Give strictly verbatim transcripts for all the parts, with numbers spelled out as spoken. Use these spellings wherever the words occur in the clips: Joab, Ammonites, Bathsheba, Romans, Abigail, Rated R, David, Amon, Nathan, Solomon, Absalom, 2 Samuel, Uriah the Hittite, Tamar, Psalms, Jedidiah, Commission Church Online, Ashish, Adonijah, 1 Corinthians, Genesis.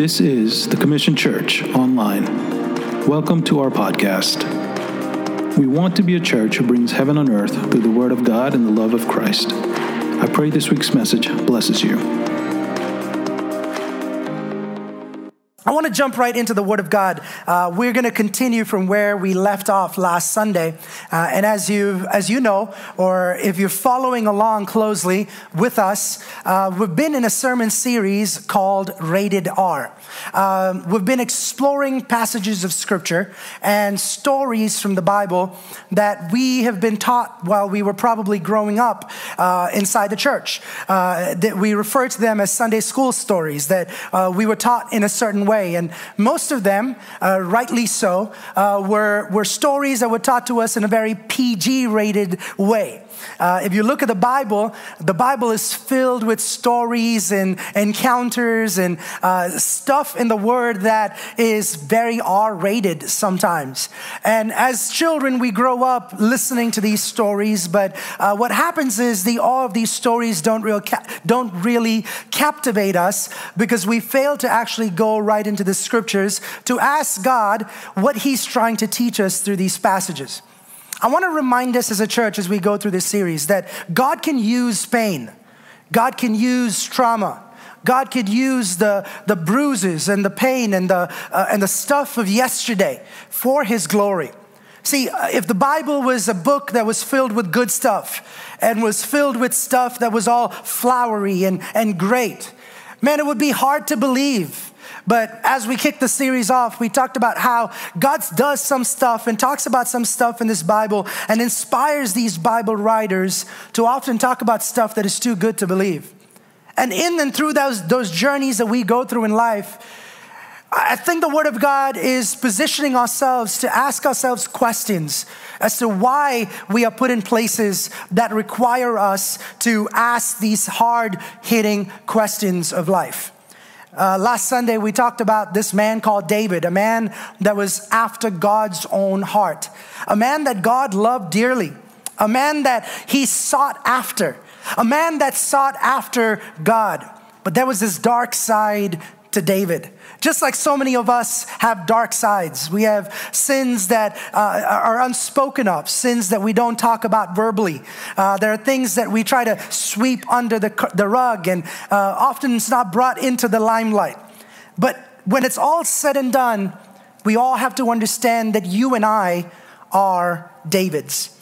This is the Commission Church Online. Welcome to our podcast. We want to be a church who brings heaven on earth through the Word of God and the love of Christ. I pray this week's message blesses you. I want to jump right into the Word of God. Uh, we're going to continue from where we left off last Sunday. Uh, and as you as you know, or if you're following along closely with us, uh, we've been in a sermon series called Rated R. Um, we've been exploring passages of Scripture and stories from the Bible that we have been taught while we were probably growing up uh, inside the church. Uh, that we refer to them as Sunday school stories that uh, we were taught in a certain way. Way. And most of them, uh, rightly so, uh, were, were stories that were taught to us in a very P G-rated way. Uh, if you look at the Bible, the Bible is filled with stories and encounters and uh, stuff in the Word that is very R-rated sometimes. And as children, we grow up listening to these stories, but uh, what happens is the awe of these stories don't, real ca- don't really captivate us because we fail to actually go right into the Scriptures to ask God what He's trying to teach us through these passages. I want to remind us as a church as we go through this series that God can use pain. God can use trauma. God could use the, the bruises and the pain and the, uh, and the stuff of yesterday for His glory. See, if the Bible was a book that was filled with good stuff and was filled with stuff that was all flowery and, and great, man, it would be hard to believe. But as we kicked the series off, we talked about how God does some stuff and talks about some stuff in this Bible and inspires these Bible writers to often talk about stuff that is too good to believe. And in and through those, those journeys that we go through in life, I think the Word of God is positioning ourselves to ask ourselves questions as to why we are put in places that require us to ask these hard-hitting questions of life. Uh, last Sunday, we talked about this man called David, a man that was after God's own heart, a man that God loved dearly, a man that He sought after, a man that sought after God. But there was this dark side to David. Just like so many of us have dark sides. We have sins that uh, are unspoken of, sins that we don't talk about verbally. Uh, there are things that we try to sweep under the, the rug, and uh, often it's not brought into the limelight. But when it's all said and done, we all have to understand that you and I are Davids.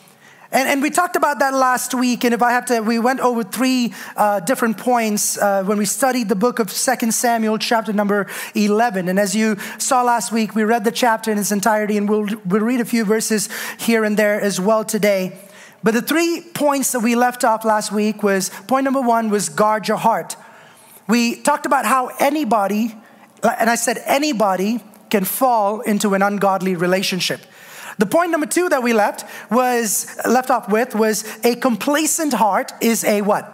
And, and we talked about that last week, and if I have to, we went over three uh, different points uh, when we studied the book of Second Samuel, chapter number eleven. And as you saw last week, we read the chapter in its entirety, and we'll, we'll read a few verses here and there as well today. But the three points that we left off last week was, point number one was guard your heart. We talked about how anybody, and I said anybody, can fall into an ungodly relationship. The point number two that we left was left off with was a complacent heart is a what?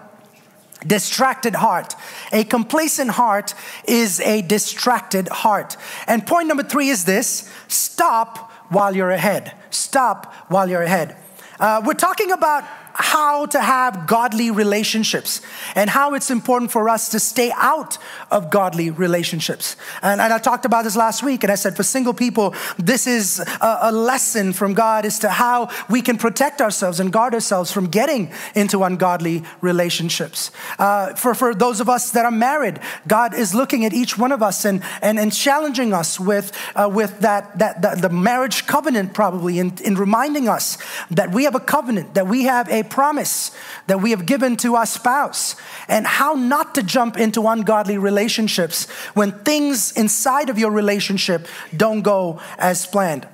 Distracted heart. A complacent heart is a distracted heart. And point number three is this: stop while you're ahead. Stop while you're ahead. Uh, we're talking about how to have godly relationships and how it's important for us to stay out of godly relationships. And, and I talked about this last week, and I said for single people, this is a, a lesson from God as to how we can protect ourselves and guard ourselves from getting into ungodly relationships. Uh, for, for those of us that are married, God is looking at each one of us and and, and challenging us with uh, with that, that that the marriage covenant probably in, in reminding us that we have a covenant, that we have a promise that we have given to our spouse, and how not to jump into ungodly relationships when things inside of your relationship don't go as planned.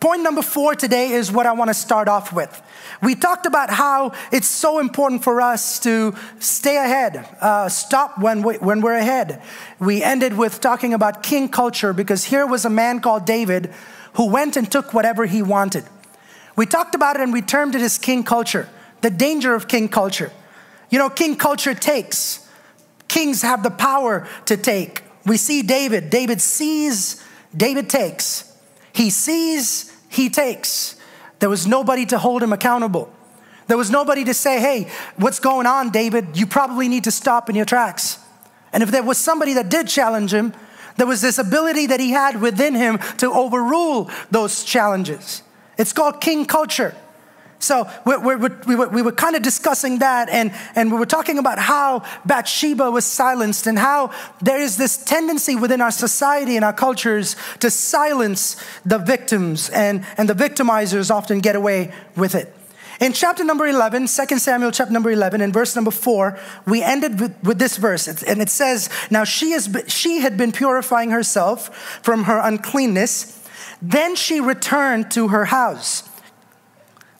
Point number four today is what I want to start off with. We talked about how it's so important for us to stay ahead, uh, stop when, we, when we're ahead. We ended with talking about king culture, because here was a man called David who went and took whatever he wanted. We talked about it and we termed it as king culture, the danger of king culture. You know, king culture takes. Kings have the power to take. We see David. David sees, David takes. He sees, he takes. There was nobody to hold him accountable. There was nobody to say, hey, what's going on, David? You probably need to stop in your tracks. And if there was somebody that did challenge him, There was this ability that he had within him to overrule those challenges. It's called king culture. So we, we, we, we, we were kind of discussing that, and, and we were talking about how Bathsheba was silenced and how there is this tendency within our society and our cultures to silence the victims, and, and the victimizers often get away with it. In chapter number eleven, Second Samuel chapter number eleven, and verse number four, we ended with, with this verse. And it says, now she, is, she had been purifying herself from her uncleanness. Then she returned to her house.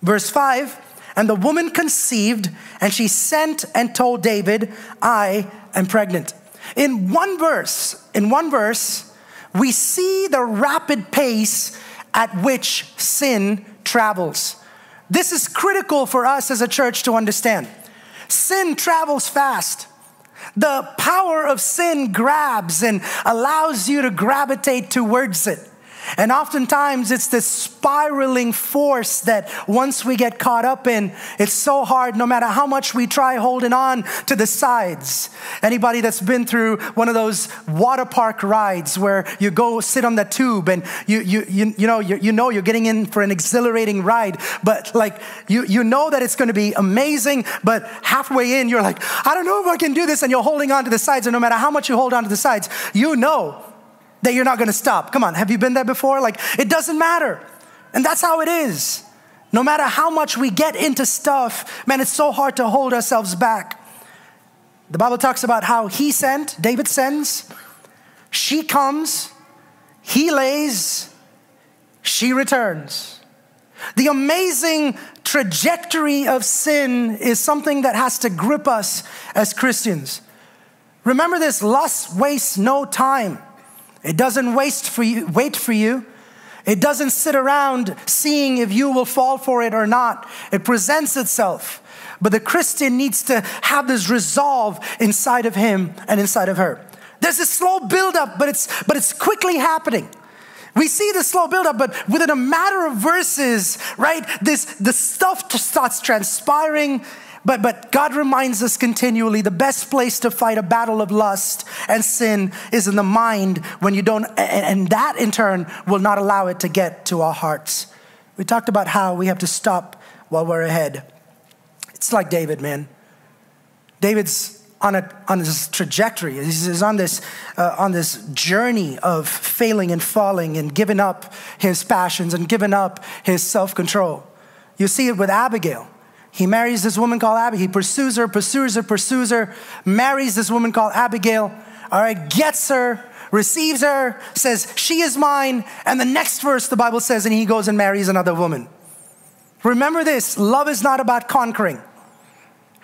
Verse five, and the woman conceived, and she sent and told David, I am pregnant. In one verse, in one verse, we see the rapid pace at which sin travels. This is critical for us as a church to understand. Sin travels fast. The power of sin grabs and allows you to gravitate towards it. And oftentimes it's this spiraling force that once we get caught up in, it's so hard no matter how much we try holding on to the sides. Anybody that's been through one of those water park rides where you go sit on the tube and you you you, you know you, you know you're getting in for an exhilarating ride, but like you you know that it's going to be amazing, but halfway in you're like, I don't know if I can do this, and you're holding on to the sides, and no matter how much you hold on to the sides, you know that you're not going to stop. Come on, have you been there before? Like, it doesn't matter. And that's how it is. No matter how much we get into stuff, man, it's so hard to hold ourselves back. The Bible talks about how he sent, David sends, she comes, he lays, she returns. The amazing trajectory of sin is something that has to grip us as Christians. Remember this, lust wastes no time. It doesn't waste for you, wait for you. It doesn't sit around seeing if you will fall for it or not. It presents itself. But the Christian needs to have this resolve inside of him and inside of her. There's a slow buildup, but it's but it's quickly happening. We see the slow buildup, but within a matter of verses, right? This the stuff starts transpiring. But but God reminds us continually, the best place to fight a battle of lust and sin is in the mind, when you don't, and that in turn will not allow it to get to our hearts. We talked about how we have to stop while we're ahead. It's like David, man. David's on a on his trajectory. He's on this uh, on this journey of failing and falling and giving up his passions and giving up his self-control. You see it with Abigail. He marries this woman called Abigail. He pursues her, pursues her, pursues her, marries this woman called Abigail, all right, gets her, receives her, says, she is mine. And the next verse, the Bible says, and he goes and marries another woman. Remember this, love is not about conquering.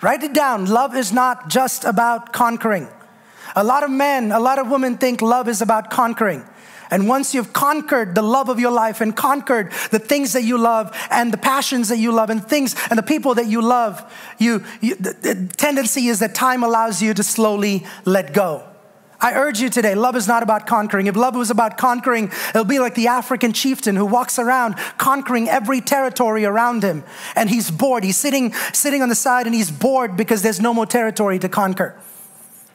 Write it down. Love is not just about conquering. A lot of men, a lot of women think love is about conquering. And once you've conquered the love of your life and conquered the things that you love and the passions that you love and things and the people that you love, you, you the, the tendency is that time allows you to slowly let go. I urge you today, love is not about conquering. If love was about conquering, it'll be like the African chieftain who walks around conquering every territory around him. And he's bored. He's sitting, sitting on the side and he's bored because there's no more territory to conquer.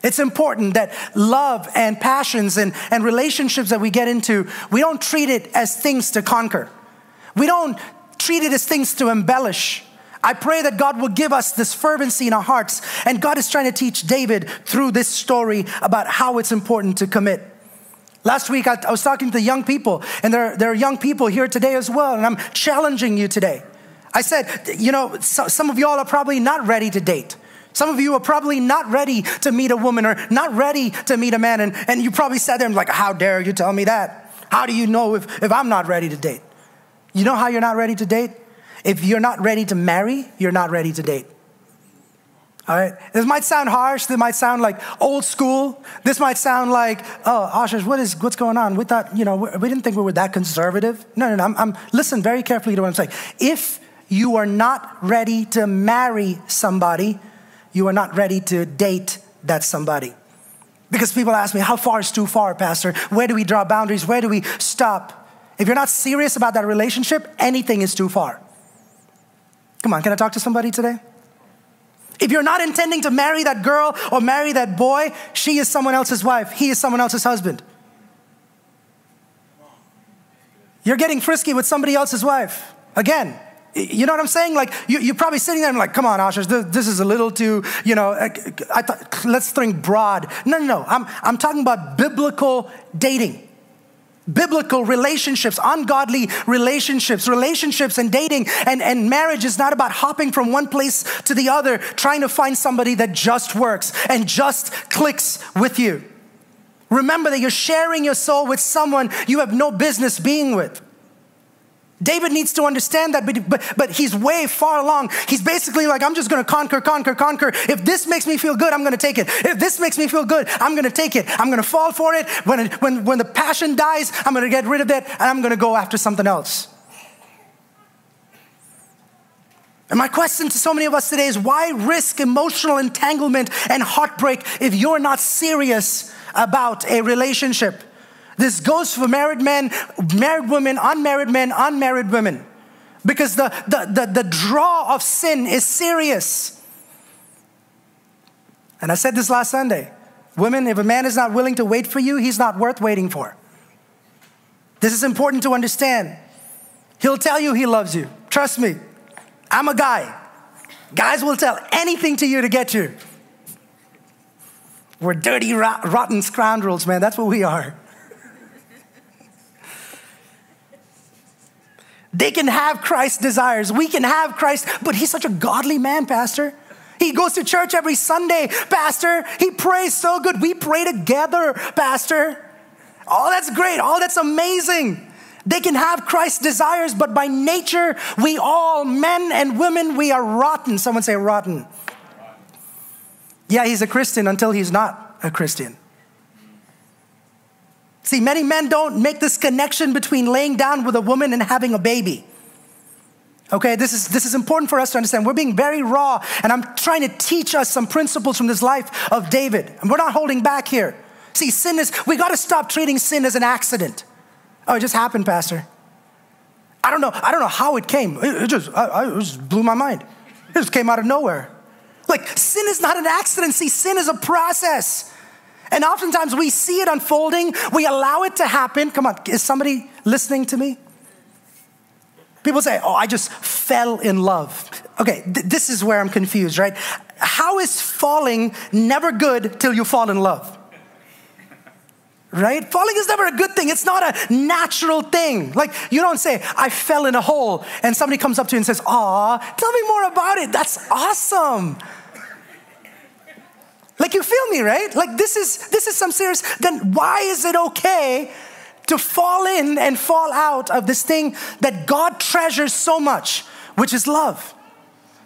It's important that love and passions and, and relationships that we get into, we don't treat it as things to conquer. We don't treat it as things to embellish. I pray that God will give us this fervency in our hearts. And God is trying to teach David through this story about how it's important to commit. Last week, I, I was talking to young people, and there, there are young people here today as well, and I'm challenging you today. I said, you know, so, some of y'all are probably not ready to date. Some of you are probably not ready to meet a woman or not ready to meet a man. And, and you probably sat there and like, how dare you tell me that? How do you know if, if I'm not ready to date? You know how you're not ready to date? If you're not ready to marry, you're not ready to date. All right? This might sound harsh. This might sound like old school. This might sound like, oh, Ashish, what is, what's going on? We thought, you know, we didn't think we were that conservative. No, no, no. I'm, I'm, listen very carefully to what I'm saying. If you are not ready to marry somebody, you are not ready to date that somebody. Because people ask me, how far is too far, Pastor? Where do we draw boundaries? Where do we stop? If you're not serious about that relationship, anything is too far. Come on, can I talk to somebody today? If you're not intending to marry that girl or marry that boy, she is someone else's wife. He is someone else's husband. You're getting frisky with somebody else's wife. Again, you know what I'm saying? Like, you, you're probably sitting there and like, come on, Ashers, this, this is a little too, you know, I, I th- let's think broad. No, no, no. I'm, I'm talking about biblical dating, biblical relationships, ungodly relationships, relationships and dating. And, and marriage is not about hopping from one place to the other, trying to find somebody that just works and just clicks with you. Remember that you're sharing your soul with someone you have no business being with. David needs to understand that, but, but, but he's way far along. He's basically like, I'm just going to conquer, conquer, conquer. If this makes me feel good, I'm going to take it. If this makes me feel good, I'm going to take it. I'm going to fall for it. When, it, when, when the passion dies, I'm going to get rid of it, and I'm going to go after something else. And my question to so many of us today is, why risk emotional entanglement and heartbreak if you're not serious about a relationship? This goes for married men, married women, unmarried men, unmarried women. Because the, the, the, the draw of sin is serious. And I said this last Sunday. Women, if a man is not willing to wait for you, he's not worth waiting for. This is important to understand. He'll tell you he loves you. Trust me. I'm a guy. Guys will tell anything to you to get you. We're dirty, rot- rotten scoundrels, man. That's what we are. They can have Christ's desires. We can have Christ, but he's such a godly man, Pastor. He goes to church every Sunday, Pastor. He prays so good. We pray together, Pastor. Oh, that's great. Oh, that's amazing. They can have Christ's desires, but by nature, we all, men and women, we are rotten. Someone say rotten. Yeah, he's a Christian until he's not a Christian. See, many men don't make this connection between laying down with a woman and having a baby. Okay, this is this is important for us to understand. We're being very raw, and I'm trying to teach us some principles from this life of David. And we're not holding back here. See, sin is, we got to stop treating sin as an accident. Oh, it just happened, Pastor. I don't know. I don't know how it came. It, it just, I, it just blew my mind. It just came out of nowhere. Like, sin is not an accident. See, sin is a process. And oftentimes we see it unfolding. We allow it to happen. Come on, is somebody listening to me? People say, oh, I just fell in love. Okay, th- this is where I'm confused, right? How is falling never good till you fall in love? Right? Falling is never a good thing. It's not a natural thing. Like, you don't say, I fell in a hole, and somebody comes up to you and says, aw, tell me more about it. That's awesome. Like, you feel me, right? Like, this is this is some serious, then why is it okay to fall in and fall out of this thing that God treasures so much, which is love,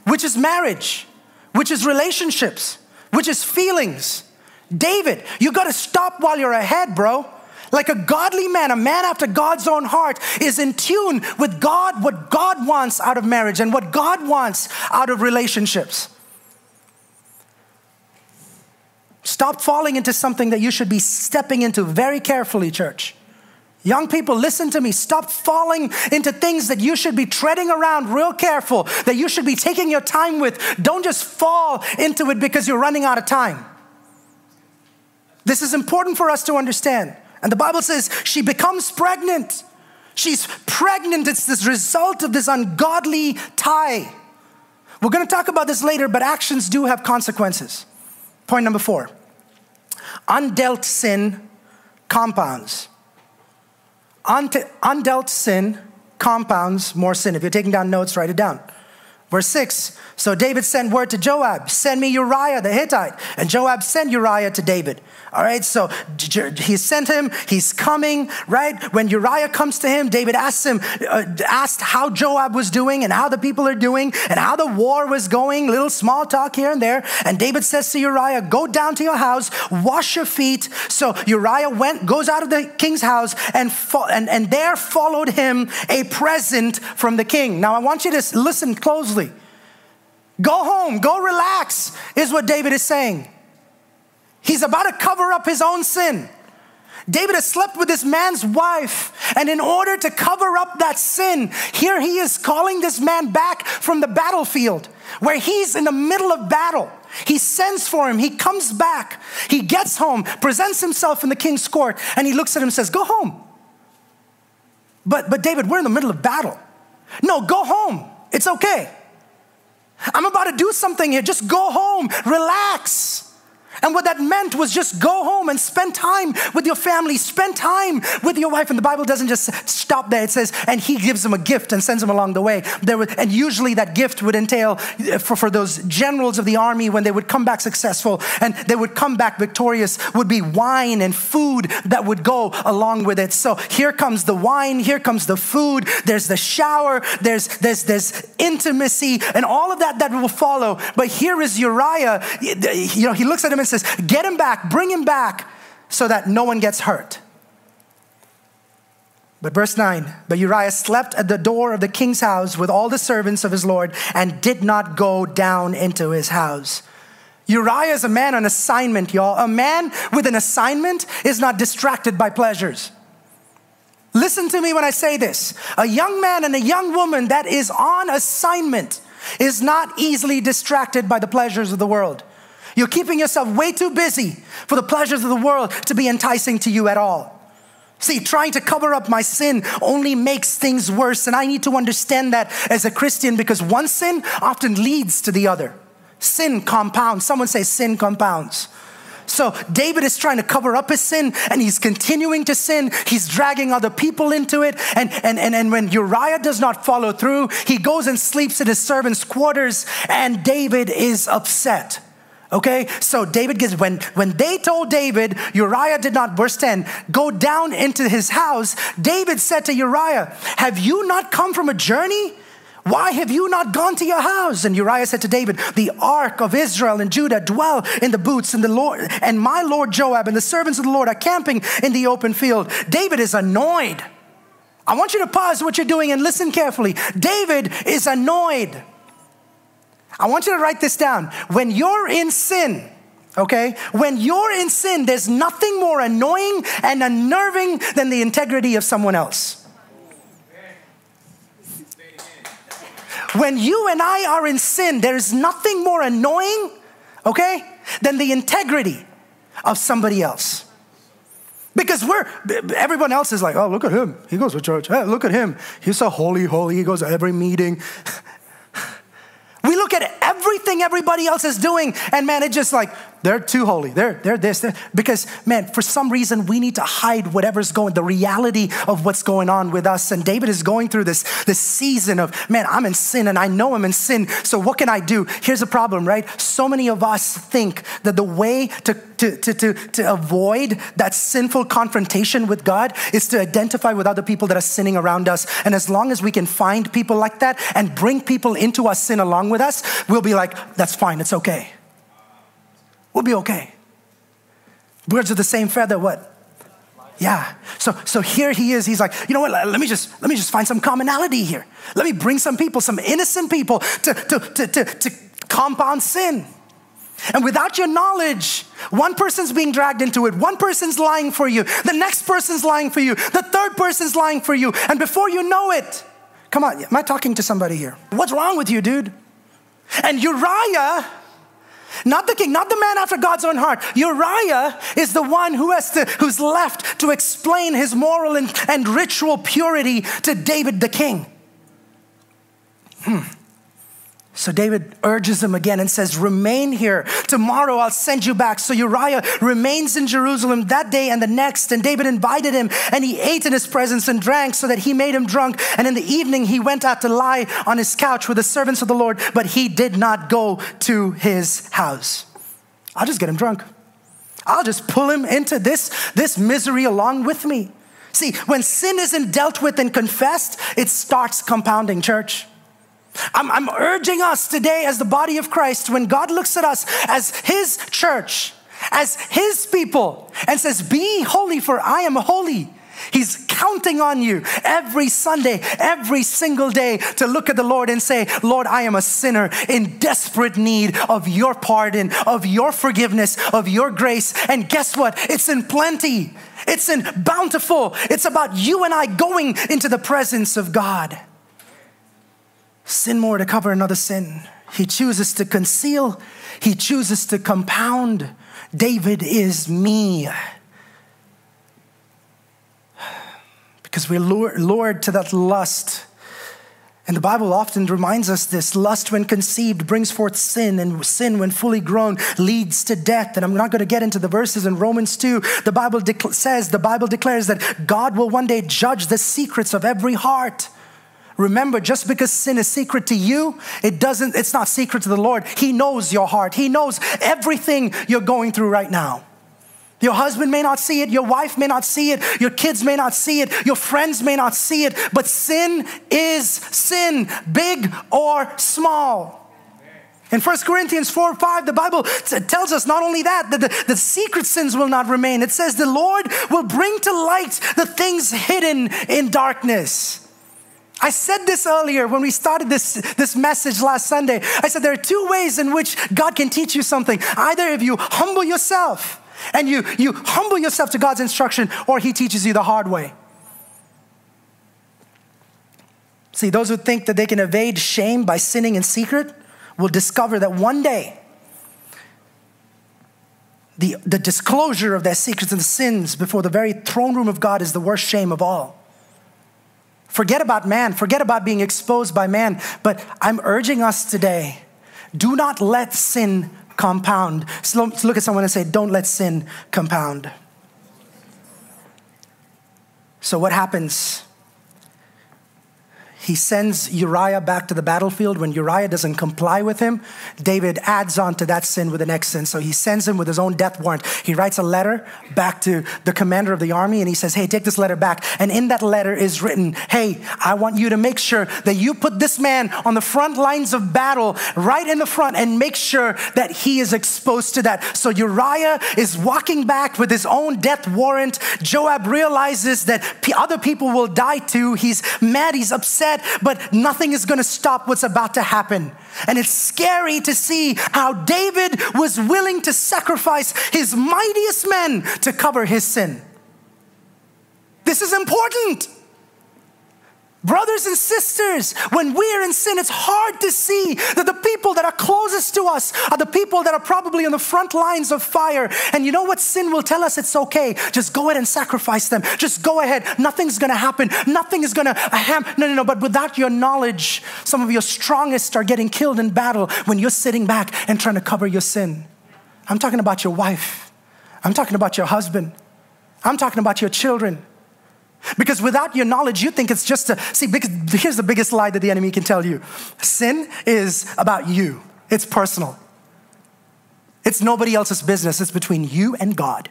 which is marriage, which is relationships, which is feelings? David, you got to stop while you're ahead, bro. Like a godly man, a man after God's own heart is in tune with God, what God wants out of marriage and what God wants out of relationships. Stop falling into something that you should be stepping into very carefully, church. Young people, listen to me. Stop falling into things that you should be treading around real careful, that you should be taking your time with. Don't just fall into it because you're running out of time. This is important for us to understand. And the Bible says she becomes pregnant. She's pregnant. It's this result of this ungodly tie. We're going to talk about this later, but actions do have consequences. Point number four. Undealt sin compounds. Unde- undealt sin compounds more sin. If you're taking down notes, write it down. Verse six. So David sent word to Joab, send me Uriah the Hittite. And Joab sent Uriah to David. All right, so he sent him. He's coming, right? When Uriah comes to him, David asks him, uh, asked how Joab was doing and how the people are doing and how the war was going. Little small talk here and there. And David says to Uriah, go down to your house, wash your feet. So Uriah went, goes out of the king's house and, fo- and, and there followed him a present from the king. Now I want you to listen closely. Go home, go relax is what David is saying. He's about to cover up his own sin. David has slept with this man's wife, and in order to cover up that sin, here he is calling this man back from the battlefield where he's in the middle of battle. He sends for him. He comes back. He gets home, presents himself in the king's court, and he looks at him and says, go home. but, but David, we're in the middle of battle. No, go home. It's okay. I'm about to do something here. Just go home, relax. And what that meant was just go home and spend time with your family, spend time with your wife. And the Bible doesn't just stop there. It says, and he gives them a gift and sends them along the way. There was, and usually that gift would entail for, for those generals of the army when they would come back successful and they would come back victorious would be wine and food that would go along with it. So here comes the wine, here comes the food, there's the shower, there's, there's, there's intimacy and all of that that will follow. But here is Uriah, you know, he looks at him and says, get him back, bring him back so that no one gets hurt. But verse nine, but Uriah slept at the door of the king's house with all the servants of his lord and did not go down into his house. Uriah is a man on assignment, y'all. A man with an assignment is not distracted by pleasures. Listen to me when I say this. A young man and a young woman that is on assignment is not easily distracted by the pleasures of the world. You're keeping yourself way too busy for the pleasures of the world to be enticing to you at all. See, trying to cover up my sin only makes things worse. And I need to understand that as a Christian, because one sin often leads to the other. Sin compounds. Someone say sin compounds. So David is trying to cover up his sin and he's continuing to sin. He's dragging other people into it. And, and, and, and when Uriah does not follow through, he goes and sleeps at his servants' quarters and David is upset. Okay, so David gives, when, when they told David, Uriah did not, verse ten, go down into his house. David said to Uriah, have you not come from a journey? Why have you not gone to your house? And Uriah said to David, the ark of Israel and Judah dwell in the booths and the Lord, and my Lord Joab and the servants of the Lord are camping in the open field. David is annoyed. I want you to pause what you're doing and listen carefully. David is annoyed. I want you to write this down. When you're in sin, okay? When you're in sin, there's nothing more annoying and unnerving than the integrity of someone else. When you and I are in sin, there is nothing more annoying, okay, than the integrity of somebody else. Because we're, everyone else is like, oh, look at him. He goes to church. Hey, look at him. He's so holy, holy. He goes to every meeting. We look at everything everybody else is doing and man, it's just like, they're too holy. They're, they're this. They're, because man, for some reason, we need to hide whatever's going, the reality of what's going on with us. And David is going through this, this season of, man, I'm in sin and I know I'm in sin. So what can I do? Here's the problem, right? So many of us think that the way to, to, to, to, to avoid that sinful confrontation with God is to identify with other people that are sinning around us. And as long as we can find people like that and bring people into our sin along with us, we'll be like, that's fine, it's okay. We'll be okay. Birds of the same feather, what? Yeah. So so here he is. He's like, you know what? Let me just let me just find some commonality here. Let me bring some people, some innocent people to to to to, to compound sin. And without your knowledge, one person's being dragged into it. One person's lying for you. The next person's lying for you. The third person's lying for you. And before you know it, come on, am I talking to somebody here? What's wrong with you, dude? And Uriah, not the king, not the man after God's own heart. Uriah is the one who has to, who's left to explain his moral and, and ritual purity to David the king. Hmm. So David urges him again and says, remain here. Tomorrow I'll send you back. So Uriah remains in Jerusalem that day and the next. And David invited him and he ate in his presence and drank so that he made him drunk. And in the evening, he went out to lie on his couch with the servants of the Lord, but he did not go to his house. I'll just get him drunk. I'll just pull him into this, this misery along with me. See, when sin isn't dealt with and confessed, it starts compounding, church. I'm, I'm urging us today as the body of Christ, when God looks at us as his church, as his people, and says, be holy for I am holy. He's counting on you every Sunday, every single day to look at the Lord and say, Lord, I am a sinner in desperate need of your pardon, of your forgiveness, of your grace. And guess what? It's in plenty. It's in bountiful. It's about you and I going into the presence of God. Sin more to cover another sin. He chooses to conceal. He chooses to compound. David is me. because we're lured to that lust. And the Bible often reminds us this: lust when conceived brings forth sin, and sin when fully grown leads to death. And I'm not going to get into the verses in Romans two. The Bible de- says, the Bible declares that God will one day judge the secrets of every heart. Remember, just because sin is secret to you, it doesn't, it's not secret to the Lord. He knows your heart. He knows everything you're going through right now. Your husband may not see it. Your wife may not see it. Your kids may not see it. Your friends may not see it. But sin is sin, big or small. In First Corinthians four five, the Bible t- tells us not only that, that the, the secret sins will not remain. It says the Lord will bring to light the things hidden in darkness. I said this earlier when we started this, this message last Sunday. I said there are two ways in which God can teach you something. Either if you humble yourself, and you, you humble yourself to God's instruction, or he teaches you the hard way. See, those who think that they can evade shame by sinning in secret will discover that one day the, the disclosure of their secrets and sins before the very throne room of God is the worst shame of all. Forget about man. Forget about being exposed by man. But I'm urging us today, do not let sin compound. So look at someone and say, don't let sin compound. So what happens? He sends Uriah back to the battlefield. When Uriah doesn't comply with him, David adds on to that sin with the next sin. So he sends him with his own death warrant. He writes a letter back to the commander of the army and he says, hey, take this letter back. And in that letter is written, hey, I want you to make sure that you put this man on the front lines of battle, right in the front, and make sure that he is exposed to that. So Uriah is walking back with his own death warrant. Joab realizes that other people will die too. He's mad, he's upset, but nothing is going to stop what's about to happen. And it's scary to see how David was willing to sacrifice his mightiest men to cover his sin. This is important. Brothers and sisters, when we're in sin, it's hard to see that the people that are closest to us are the people that are probably on the front lines of fire. And you know what? Sin will tell us it's okay. Just go ahead and sacrifice them. Just go ahead. Nothing's going to happen. Nothing is going to happen. No, no, no. But without your knowledge, some of your strongest are getting killed in battle when you're sitting back and trying to cover your sin. I'm talking about your wife. I'm talking about your husband. I'm talking about your children. Because without your knowledge, you think it's just a... See, because here's the biggest lie that the enemy can tell you. Sin is about you. It's personal. It's nobody else's business. It's between you and God.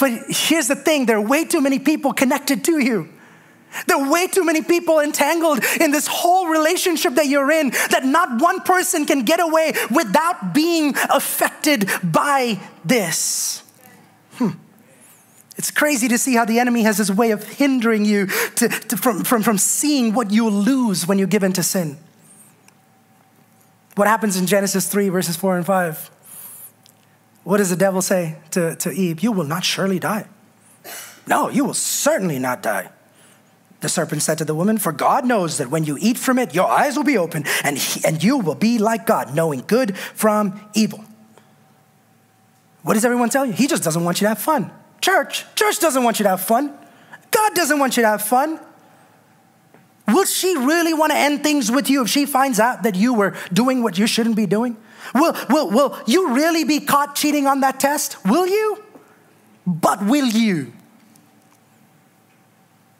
But here's the thing. There are way too many people connected to you. There are way too many people entangled in this whole relationship that you're in that not one person can get away without being affected by this. Hmm. It's crazy to see how the enemy has this way of hindering you to, to, from, from, from seeing what you lose when you give in to sin. What happens in Genesis three, verses four and five? What does the devil say to, to Eve? You will not surely die. No, you will certainly not die. The serpent said to the woman, for God knows that when you eat from it, your eyes will be open and, he, and you will be like God, knowing good from evil. What does everyone tell you? He just doesn't want you to have fun. Church, church doesn't want you to have fun. God doesn't want you to have fun. Will she really want to end things with you if she finds out that you were doing what you shouldn't be doing? Will, will, will you really be caught cheating on that test? Will you? But will you?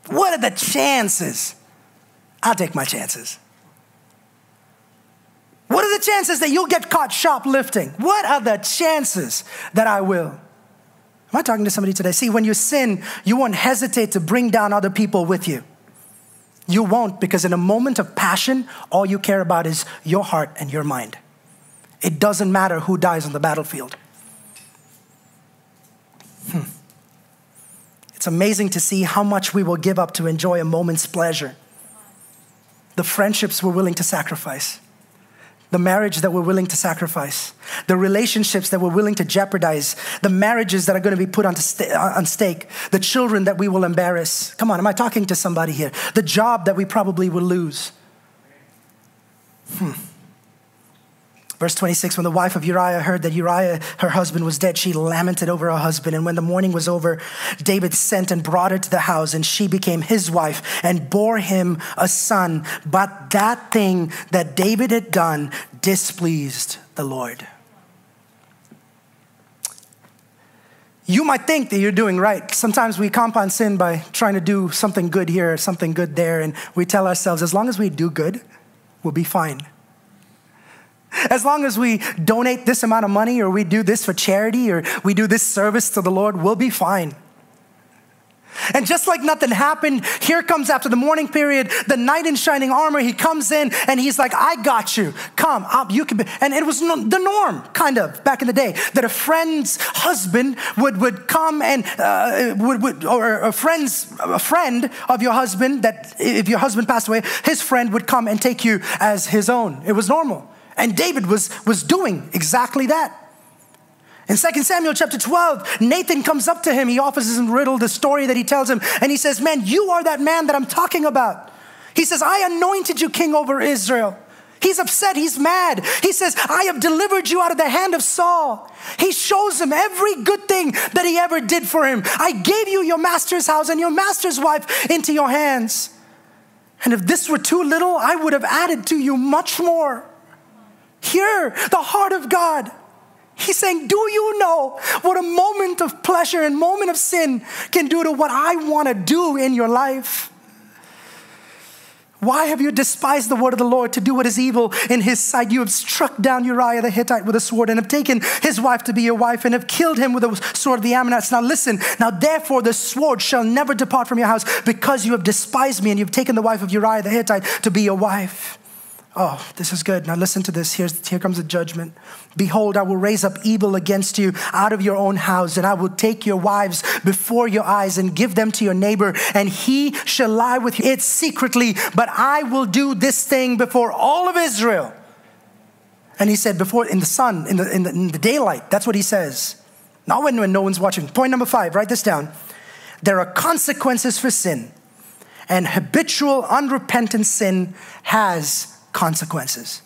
What are the chances? I'll take my chances. What are the chances that you'll get caught shoplifting? What are the chances that I will? Am I talking to somebody today? See, when you sin, you won't hesitate to bring down other people with you. You won't, because in a moment of passion, all you care about is your heart and your mind. It doesn't matter who dies on the battlefield. Hmm. It's amazing to see how much we will give up to enjoy a moment's pleasure. The friendships we're willing to sacrifice. The marriage that we're willing to sacrifice, the relationships that we're willing to jeopardize, the marriages that are going to be put on, to st- on stake, the children that we will embarrass. Come on, am I talking to somebody here? The job that we probably will lose. Hmm. Verse twenty-six, when the wife of Uriah heard that Uriah, her husband, was dead, she lamented over her husband. And when the mourning was over, David sent and brought her to the house, and she became his wife and bore him a son. But that thing that David had done displeased the Lord. You might think that you're doing right. Sometimes we compound sin by trying to do something good here, something good there. And we tell ourselves, as long as we do good, we'll be fine. As long as we donate this amount of money, or we do this for charity, or we do this service to the Lord, we'll be fine. And just like nothing happened, here comes after the morning period, the knight in shining armor. He comes in and he's like, I got you. Come up, you can be. And it was no, the norm, kind of, back in the day, that a friend's husband would, would come and, uh, would, would or a, friend's, a friend of your husband, that if your husband passed away, his friend would come and take you as his own. It was normal. And David was, was doing exactly that. In Second Samuel chapter twelve, Nathan comes up to him. He offers him a riddle, the story that he tells him. And he says, man, you are that man that I'm talking about. He says, I anointed you king over Israel. He's upset. He's mad. He says, I have delivered you out of the hand of Saul. He shows him every good thing that he ever did for him. I gave you your master's house and your master's wife into your hands. And if this were too little, I would have added to you much more. Hear the heart of God. He's saying, do you know what a moment of pleasure and moment of sin can do to what I want to do in your life? Why have you despised the word of the Lord to do what is evil in his sight? You have struck down Uriah the Hittite with a sword and have taken his wife to be your wife and have killed him with the sword of the Ammonites. Now listen, now therefore the sword shall never depart from your house because you have despised me and you've taken the wife of Uriah the Hittite to be your wife. Oh, this is good. Now listen to this. Here's, here comes the judgment. Behold, I will raise up evil against you out of your own house, and I will take your wives before your eyes and give them to your neighbor, and he shall lie with it secretly, but I will do this thing before all of Israel. And he said before, in the sun, in the, in the, in the daylight. That's what he says. Not when, when no one's watching. Point number five, write this down. There are consequences for sin, and habitual unrepentant sin has consequences.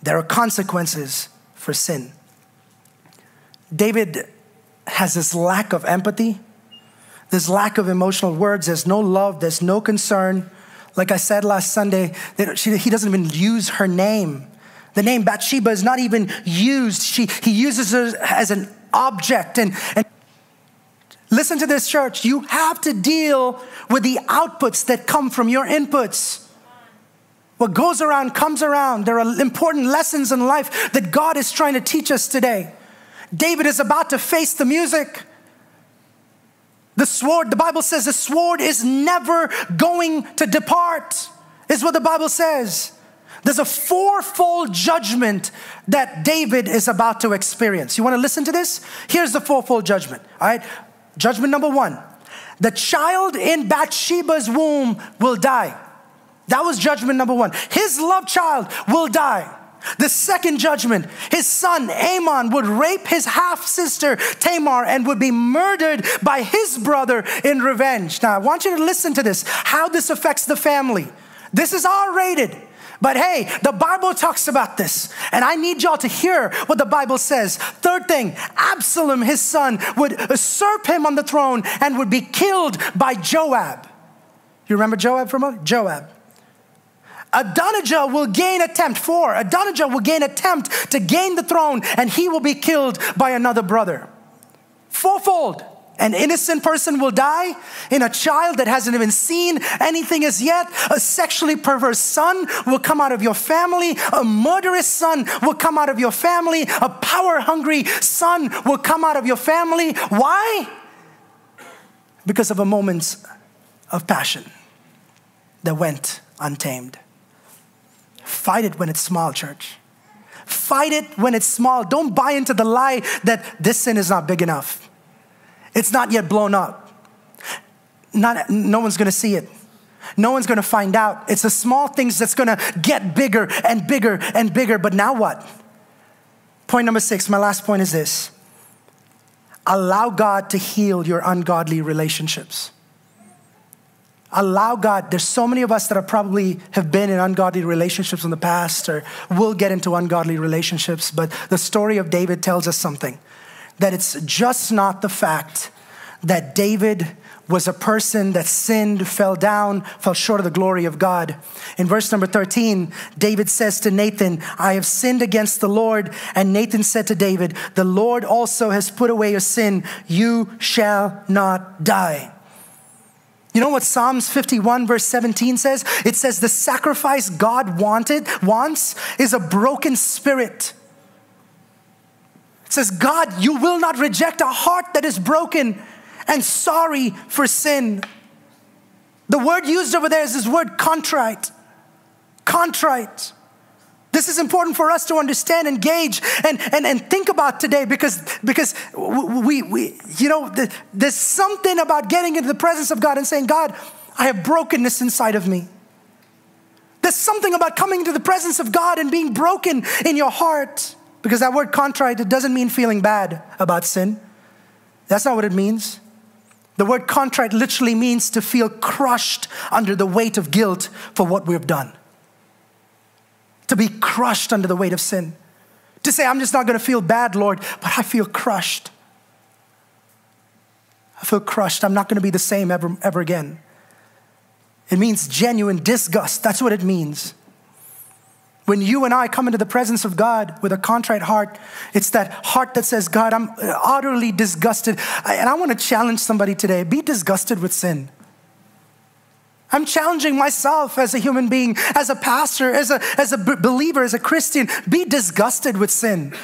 There are consequences for sin. David has this lack of empathy, this lack of emotional words. There's no love, there's no concern. Like I said last Sunday, she, he doesn't even use her name. The name Bathsheba is not even used. She, he uses her as an object. And, and listen to this, church. You have to deal with the outputs that come from your inputs. What goes around comes around. There are important lessons in life that God is trying to teach us today. David is about to face the music. The sword, the Bible says the sword is never going to depart, is what the Bible says. There's a fourfold judgment that David is about to experience. You want to listen to this? Here's the fourfold judgment, all right? Judgment number one, the child in Bathsheba's womb will die. That was judgment number one. His love child will die. The second judgment, his son Amon would rape his half-sister Tamar and would be murdered by his brother in revenge. Now, I want you to listen to this, how this affects the family. This is R-rated, but hey, the Bible talks about this, and I need y'all to hear what the Bible says. Third thing, Absalom, his son, would usurp him on the throne and would be killed by Joab. You remember Joab from a? Joab. Adonijah will gain attempt, four, Adonijah will gain attempt to gain the throne and he will be killed by another brother. Fourfold, an innocent person will die in a child that hasn't even seen anything as yet. A sexually perverse son will come out of your family. A murderous son will come out of your family. A power-hungry son will come out of your family. Why? Because of a moment of passion that went untamed. Fight it when it's small, church. Fight it when it's small. Don't buy into the lie that this sin is not big enough. It's not yet blown up. Not, no one's going to see it. No one's going to find out. It's the small things that's going to get bigger and bigger and bigger. But now what? Point number six, my last point is this. Allow God to heal your ungodly relationships. Allow God. There's so many of us that are probably have been in ungodly relationships in the past or will get into ungodly relationships. But the story of David tells us something, that it's just not the fact that David was a person that sinned, fell down, fell short of the glory of God. In verse number thirteen, David says to Nathan, I have sinned against the Lord. And Nathan said to David, the Lord also has put away your sin. You shall not die. You know what Psalms fifty-one verse seventeen says? It says the sacrifice God wanted, wants is a broken spirit. It says, God, you will not reject a heart that is broken and sorry for sin. The word used over there is this word contrite. Contrite. This is important for us to understand, engage, and, and, and think about today because, because we, we, you know, there's something about getting into the presence of God and saying, God, I have brokenness inside of me. There's something about coming into the presence of God and being broken in your heart, because that word contrite, it doesn't mean feeling bad about sin. That's not what it means. The word contrite literally means to feel crushed under the weight of guilt for what we've done. To be crushed under the weight of sin. To say, I'm just not going to feel bad, Lord, but I feel crushed. I feel crushed. I'm not going to be the same ever, ever again. It means genuine disgust. That's what it means. When you and I come into the presence of God with a contrite heart, it's that heart that says, God, I'm utterly disgusted. And I want to challenge somebody today. Be disgusted with sin. I'm challenging myself as a human being, as a pastor, as a, as a believer, as a Christian. Be disgusted with sin.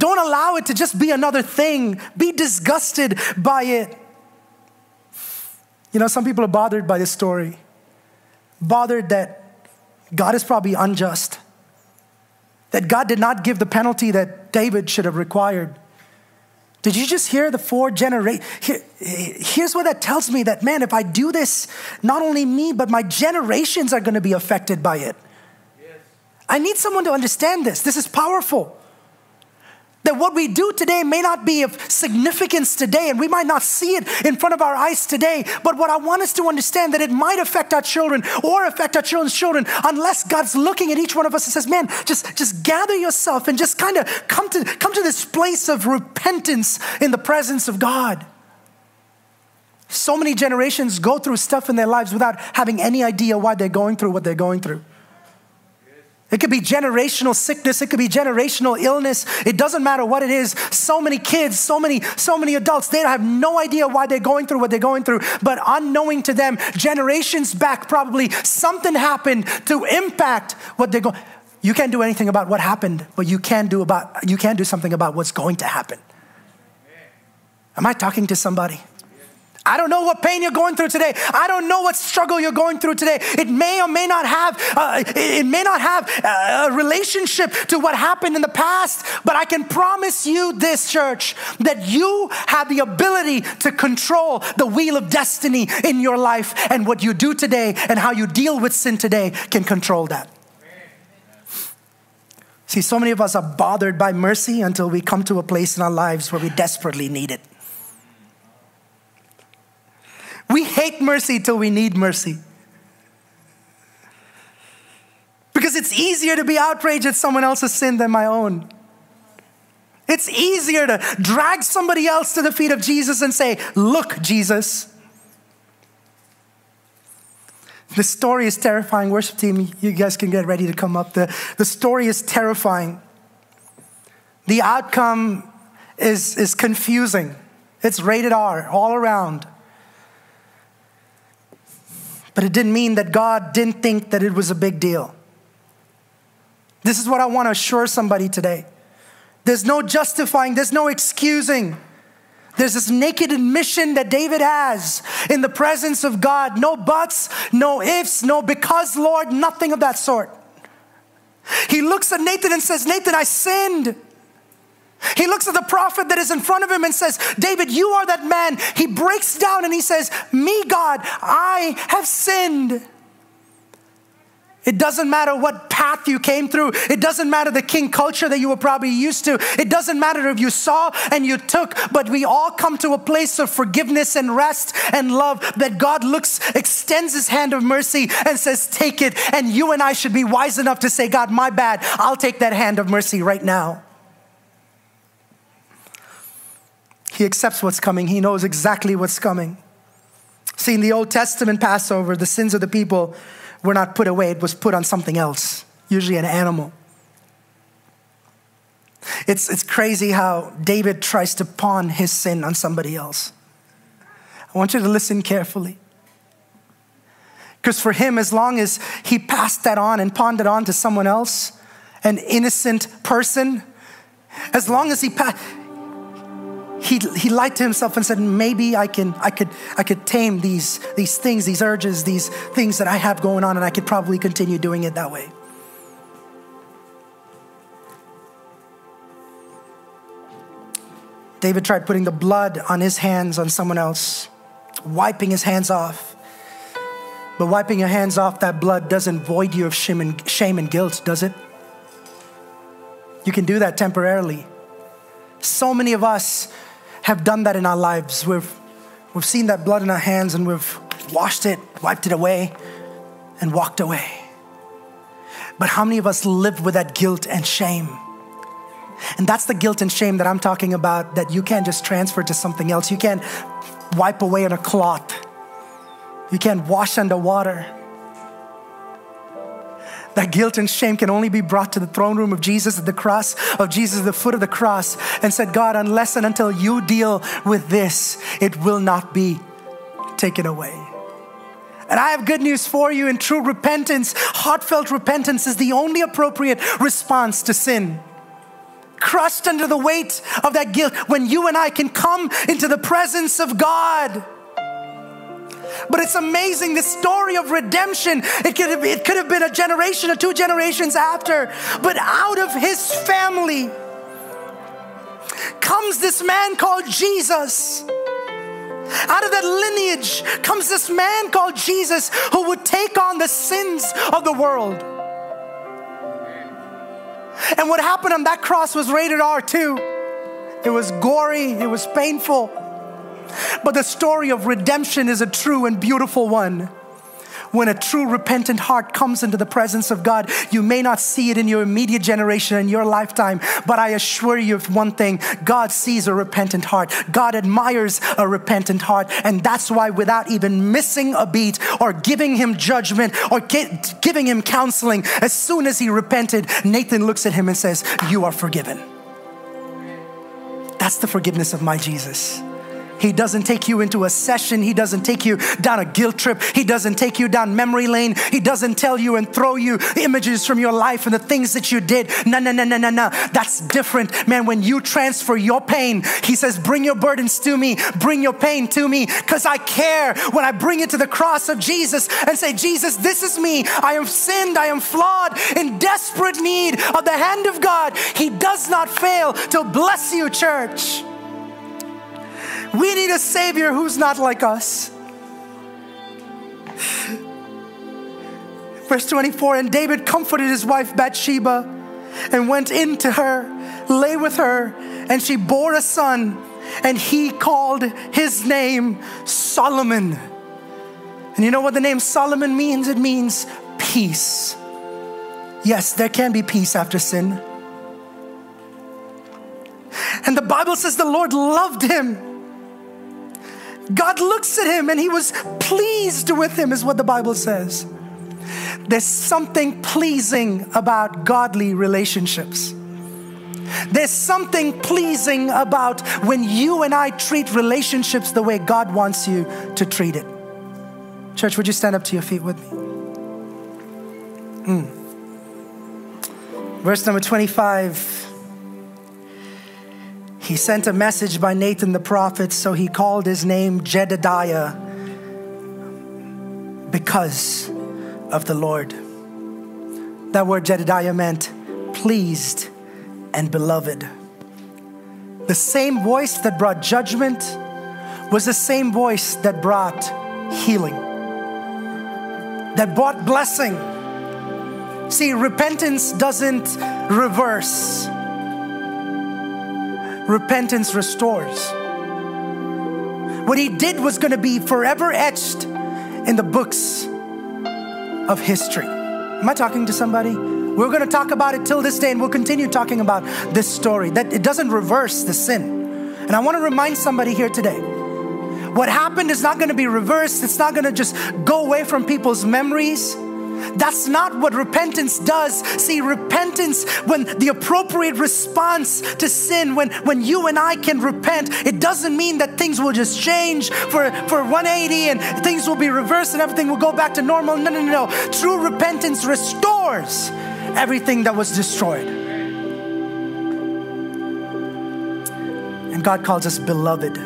Don't allow it to just be another thing. Be disgusted by it. You know, some people are bothered by this story. Bothered that God is probably unjust, that God did not give the penalty that David should have required. Did you just hear the four generations? Here, here's what that tells me, that man, if I do this, not only me, but my generations are going to be affected by it. Yes. I need someone to understand this. This is powerful. That what we do today may not be of significance today, and we might not see it in front of our eyes today. But what I want us to understand, that it might affect our children or affect our children's children, unless God's looking at each one of us and says, man, just, just gather yourself and just kind of come to, come to this place of repentance in the presence of God. So many generations go through stuff in their lives without having any idea why they're going through what they're going through. It could be generational sickness. It could be generational illness. It doesn't matter what it is. So many kids, so many, so many adults, they have no idea why they're going through what they're going through. But unknowing to them, generations back probably, something happened to impact what they're going. You can't do anything about what happened, but you can do about, you can do something about what's going to happen. Am I talking to somebody? I don't know what pain you're going through today. I don't know what struggle you're going through today. It may or may not have, uh, it may not have a relationship to what happened in the past, but I can promise you this, church, that you have the ability to control the wheel of destiny in your life, and what you do today and how you deal with sin today can control that. See, so many of us are bothered by mercy until we come to a place in our lives where we desperately need it. We hate mercy till we need mercy. Because it's easier to be outraged at someone else's sin than my own. It's easier to drag somebody else to the feet of Jesus and say, look, Jesus. The story is terrifying. Worship team, you guys can get ready to come up. The, the story is terrifying. The outcome is, is confusing. It's rated R all around. But it didn't mean that God didn't think that it was a big deal. This is what I want to assure somebody today. There's no justifying. There's no excusing. There's this naked admission that David has in the presence of God. No buts, no ifs, no because, Lord, nothing of that sort. He looks at Nathan and says, Nathan, I sinned. He looks at the prophet that is in front of him and says, David, you are that man. He breaks down and he says, me, God, I have sinned. It doesn't matter what path you came through. It doesn't matter the king culture that you were probably used to. It doesn't matter if you saw and you took, but we all come to a place of forgiveness and rest and love that God looks, extends his hand of mercy and says, take it. And you and I should be wise enough to say, God, my bad. I'll take that hand of mercy right now. He accepts what's coming. He knows exactly what's coming. See, in the Old Testament Passover, the sins of the people were not put away. It was put on something else, usually an animal. It's, it's crazy how David tries to pawn his sin on somebody else. I want you to listen carefully. Because for him, as long as he passed that on and pawned it on to someone else, an innocent person, as long as he passed... He he lied to himself and said, maybe I can I could I could tame these these things, these urges, these things that I have going on, and I could probably continue doing it that way. David tried putting the blood on his hands on someone else, wiping his hands off. But wiping your hands off that blood doesn't void you of shame and, shame and guilt, does it? You can do that temporarily. So many of us have done that in our lives. We've, we've seen that blood in our hands and we've washed it, wiped it away, and walked away. But how many of us live with that guilt and shame? And that's the guilt and shame that I'm talking about, that you can't just transfer to something else. You can't wipe away on a cloth. You can't wash under water. That guilt and shame can only be brought to the throne room of Jesus at the cross, of Jesus at the foot of the cross, and said, God, unless and until you deal with this, it will not be taken away. And I have good news for you. In true repentance, heartfelt repentance is the only appropriate response to sin. Crushed under the weight of that guilt, when you and I can come into the presence of God. But it's amazing, this story of redemption. It could have, it could have been a generation or two generations after. But out of his family comes this man called Jesus. Out of that lineage comes this man called Jesus who would take on the sins of the world. And what happened on that cross was rated R too. It was gory, it was painful. But the story of redemption is a true and beautiful one. When a true repentant heart comes into the presence of God, you may not see it in your immediate generation, in your lifetime, but I assure you of one thing, God sees a repentant heart. God admires a repentant heart. And that's why without even missing a beat or giving him judgment or get, giving him counseling, as soon as he repented, Nathan looks at him and says, you are forgiven. That's the forgiveness of my Jesus. He doesn't take you into a session. He doesn't take you down a guilt trip. He doesn't take you down memory lane. He doesn't tell you and throw you images from your life and the things that you did. No, no, no, no, no, no. That's different. Man, when you transfer your pain, he says, bring your burdens to me. Bring your pain to me because I care. When I bring it to the cross of Jesus and say, Jesus, this is me. I have sinned. I am flawed, in desperate need of the hand of God. He does not fail to bless you, church. We need a Savior who's not like us. Verse twenty-four, and David comforted his wife Bathsheba and went in to her, lay with her, and she bore a son, and he called his name Solomon. And you know what the name Solomon means? It means peace. Yes, there can be peace after sin. And the Bible says the Lord loved him. God looks at him and he was pleased with him, is what the Bible says. There's something pleasing about godly relationships. There's something pleasing about when you and I treat relationships the way God wants you to treat it. Church, would you stand up to your feet with me? Mm. Verse number twenty-five. He sent a message by Nathan the prophet, so he called his name Jedidiah because of the Lord. That word Jedidiah meant pleased and beloved. The same voice that brought judgment was the same voice that brought healing, that brought blessing, See, repentance doesn't reverse. Repentance restores. What he did was going to be forever etched in the books of history. Am I talking to somebody? We're going to talk about it till this day, and we'll continue talking about this story. That it doesn't reverse the sin. And I want to remind somebody here today, what happened is not going to be reversed. It's not going to just go away from people's memories. That's not what repentance does. See, repentance, when the appropriate response to sin, when, when you and I can repent, it doesn't mean that things will just change for, for one eighty and things will be reversed and everything will go back to normal. No, no, no, no. True repentance restores everything that was destroyed. And God calls us beloved.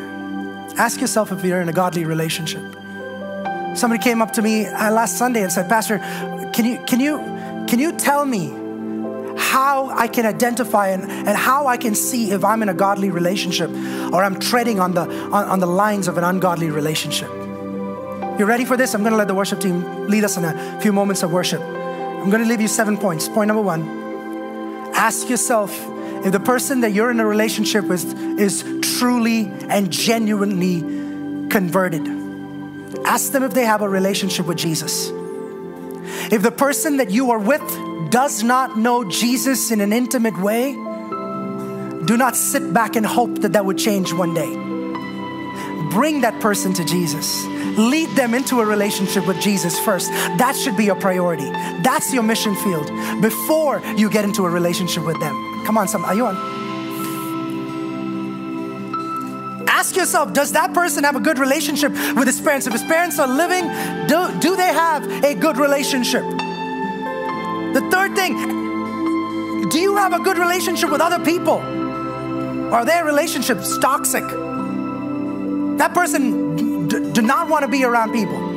Ask yourself if you're in a godly relationship. Somebody came up to me last Sunday and said, Pastor, can you can you, can you tell me how I can identify and, and how I can see if I'm in a godly relationship or I'm treading on the, on, on the lines of an ungodly relationship? You ready for this? I'm going to let the worship team lead us in a few moments of worship. I'm going to leave you seven points. Point number one, ask yourself if the person that you're in a relationship with is truly and genuinely converted. Ask them if they have a relationship with Jesus. If the person that you are with does not know Jesus in an intimate way, do not sit back and hope that that would change one day. Bring that person to Jesus. Lead them into a relationship with Jesus first. That should be your priority. That's your mission field before you get into a relationship with them. Come on, some, are you on? Ask yourself, does that person have a good relationship with his parents? If his parents are living, do, do they have a good relationship? The third thing, do you have a good relationship with other people? Are their relationships toxic? That person d- do not want to be around people.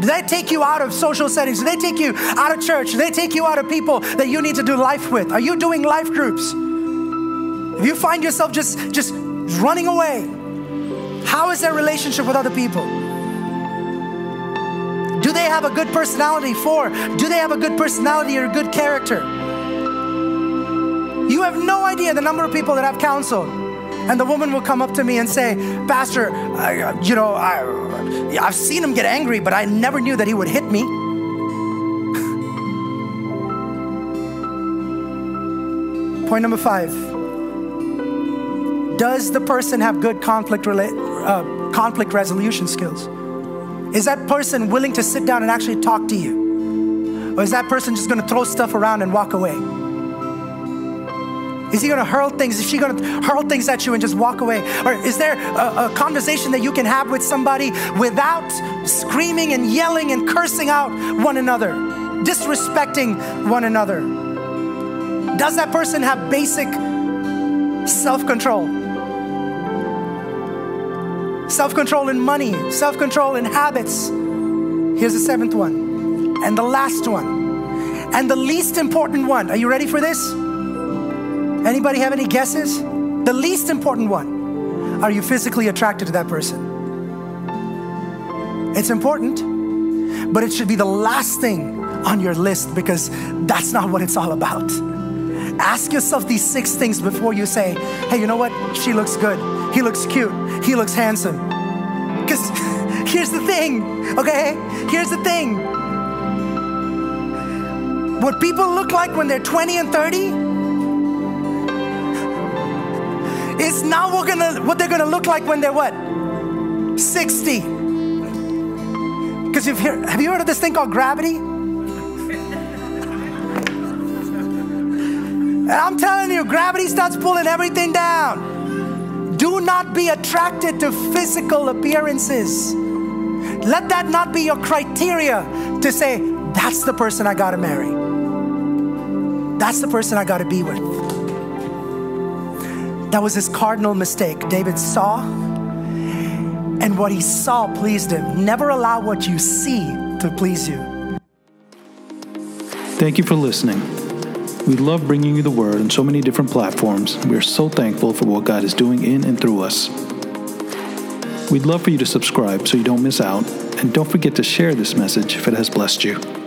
Do they take you out of social settings? Do they take you out of church? Do they take you out of people that you need to do life with? Are you doing life groups? If you find yourself just, just running away, how is their relationship with other people? Do they have a good personality? Four, do they have a good personality or a good character? You have no idea the number of people that I've counseled. And the woman will come up to me and say, Pastor, I, you know, I, I've seen him get angry, but I never knew that he would hit me. Point number five. Does the person have good conflict rela- uh, conflict resolution skills? Is that person willing to sit down and actually talk to you? Or is that person just going to throw stuff around and walk away? Is he going to hurl things? Is she going to hurl things at you and just walk away? Or is there a, a conversation that you can have with somebody without screaming and yelling and cursing out one another, disrespecting one another? Does that person have basic self-control? Self-control in money, self-control in habits. Here's the seventh one, and the last one, and the least important one. Are you ready for this? Anybody have any guesses? The least important one. Are you physically attracted to that person? It's important, but it should be the last thing on your list because that's not what it's all about. Ask yourself these six things before you say, hey, you know what? She looks good. He looks cute. He looks handsome. Because here's the thing, okay? Here's the thing. What people look like when they're twenty and thirty is now we're gonna, what they're going to look like when they're what? sixty. Because you've heard, have you heard of this thing called gravity? And I'm telling you, gravity starts pulling everything down. Do not be attracted to physical appearances. Let that not be your criteria to say, that's the person I gotta marry. That's the person I gotta be with. That was his cardinal mistake. David saw, and what he saw pleased him. Never allow what you see to please you. Thank you for listening. We love bringing you the Word on so many different platforms. We are so thankful for what God is doing in and through us. We'd love for you to subscribe so you don't miss out. And don't forget to share this message if it has blessed you.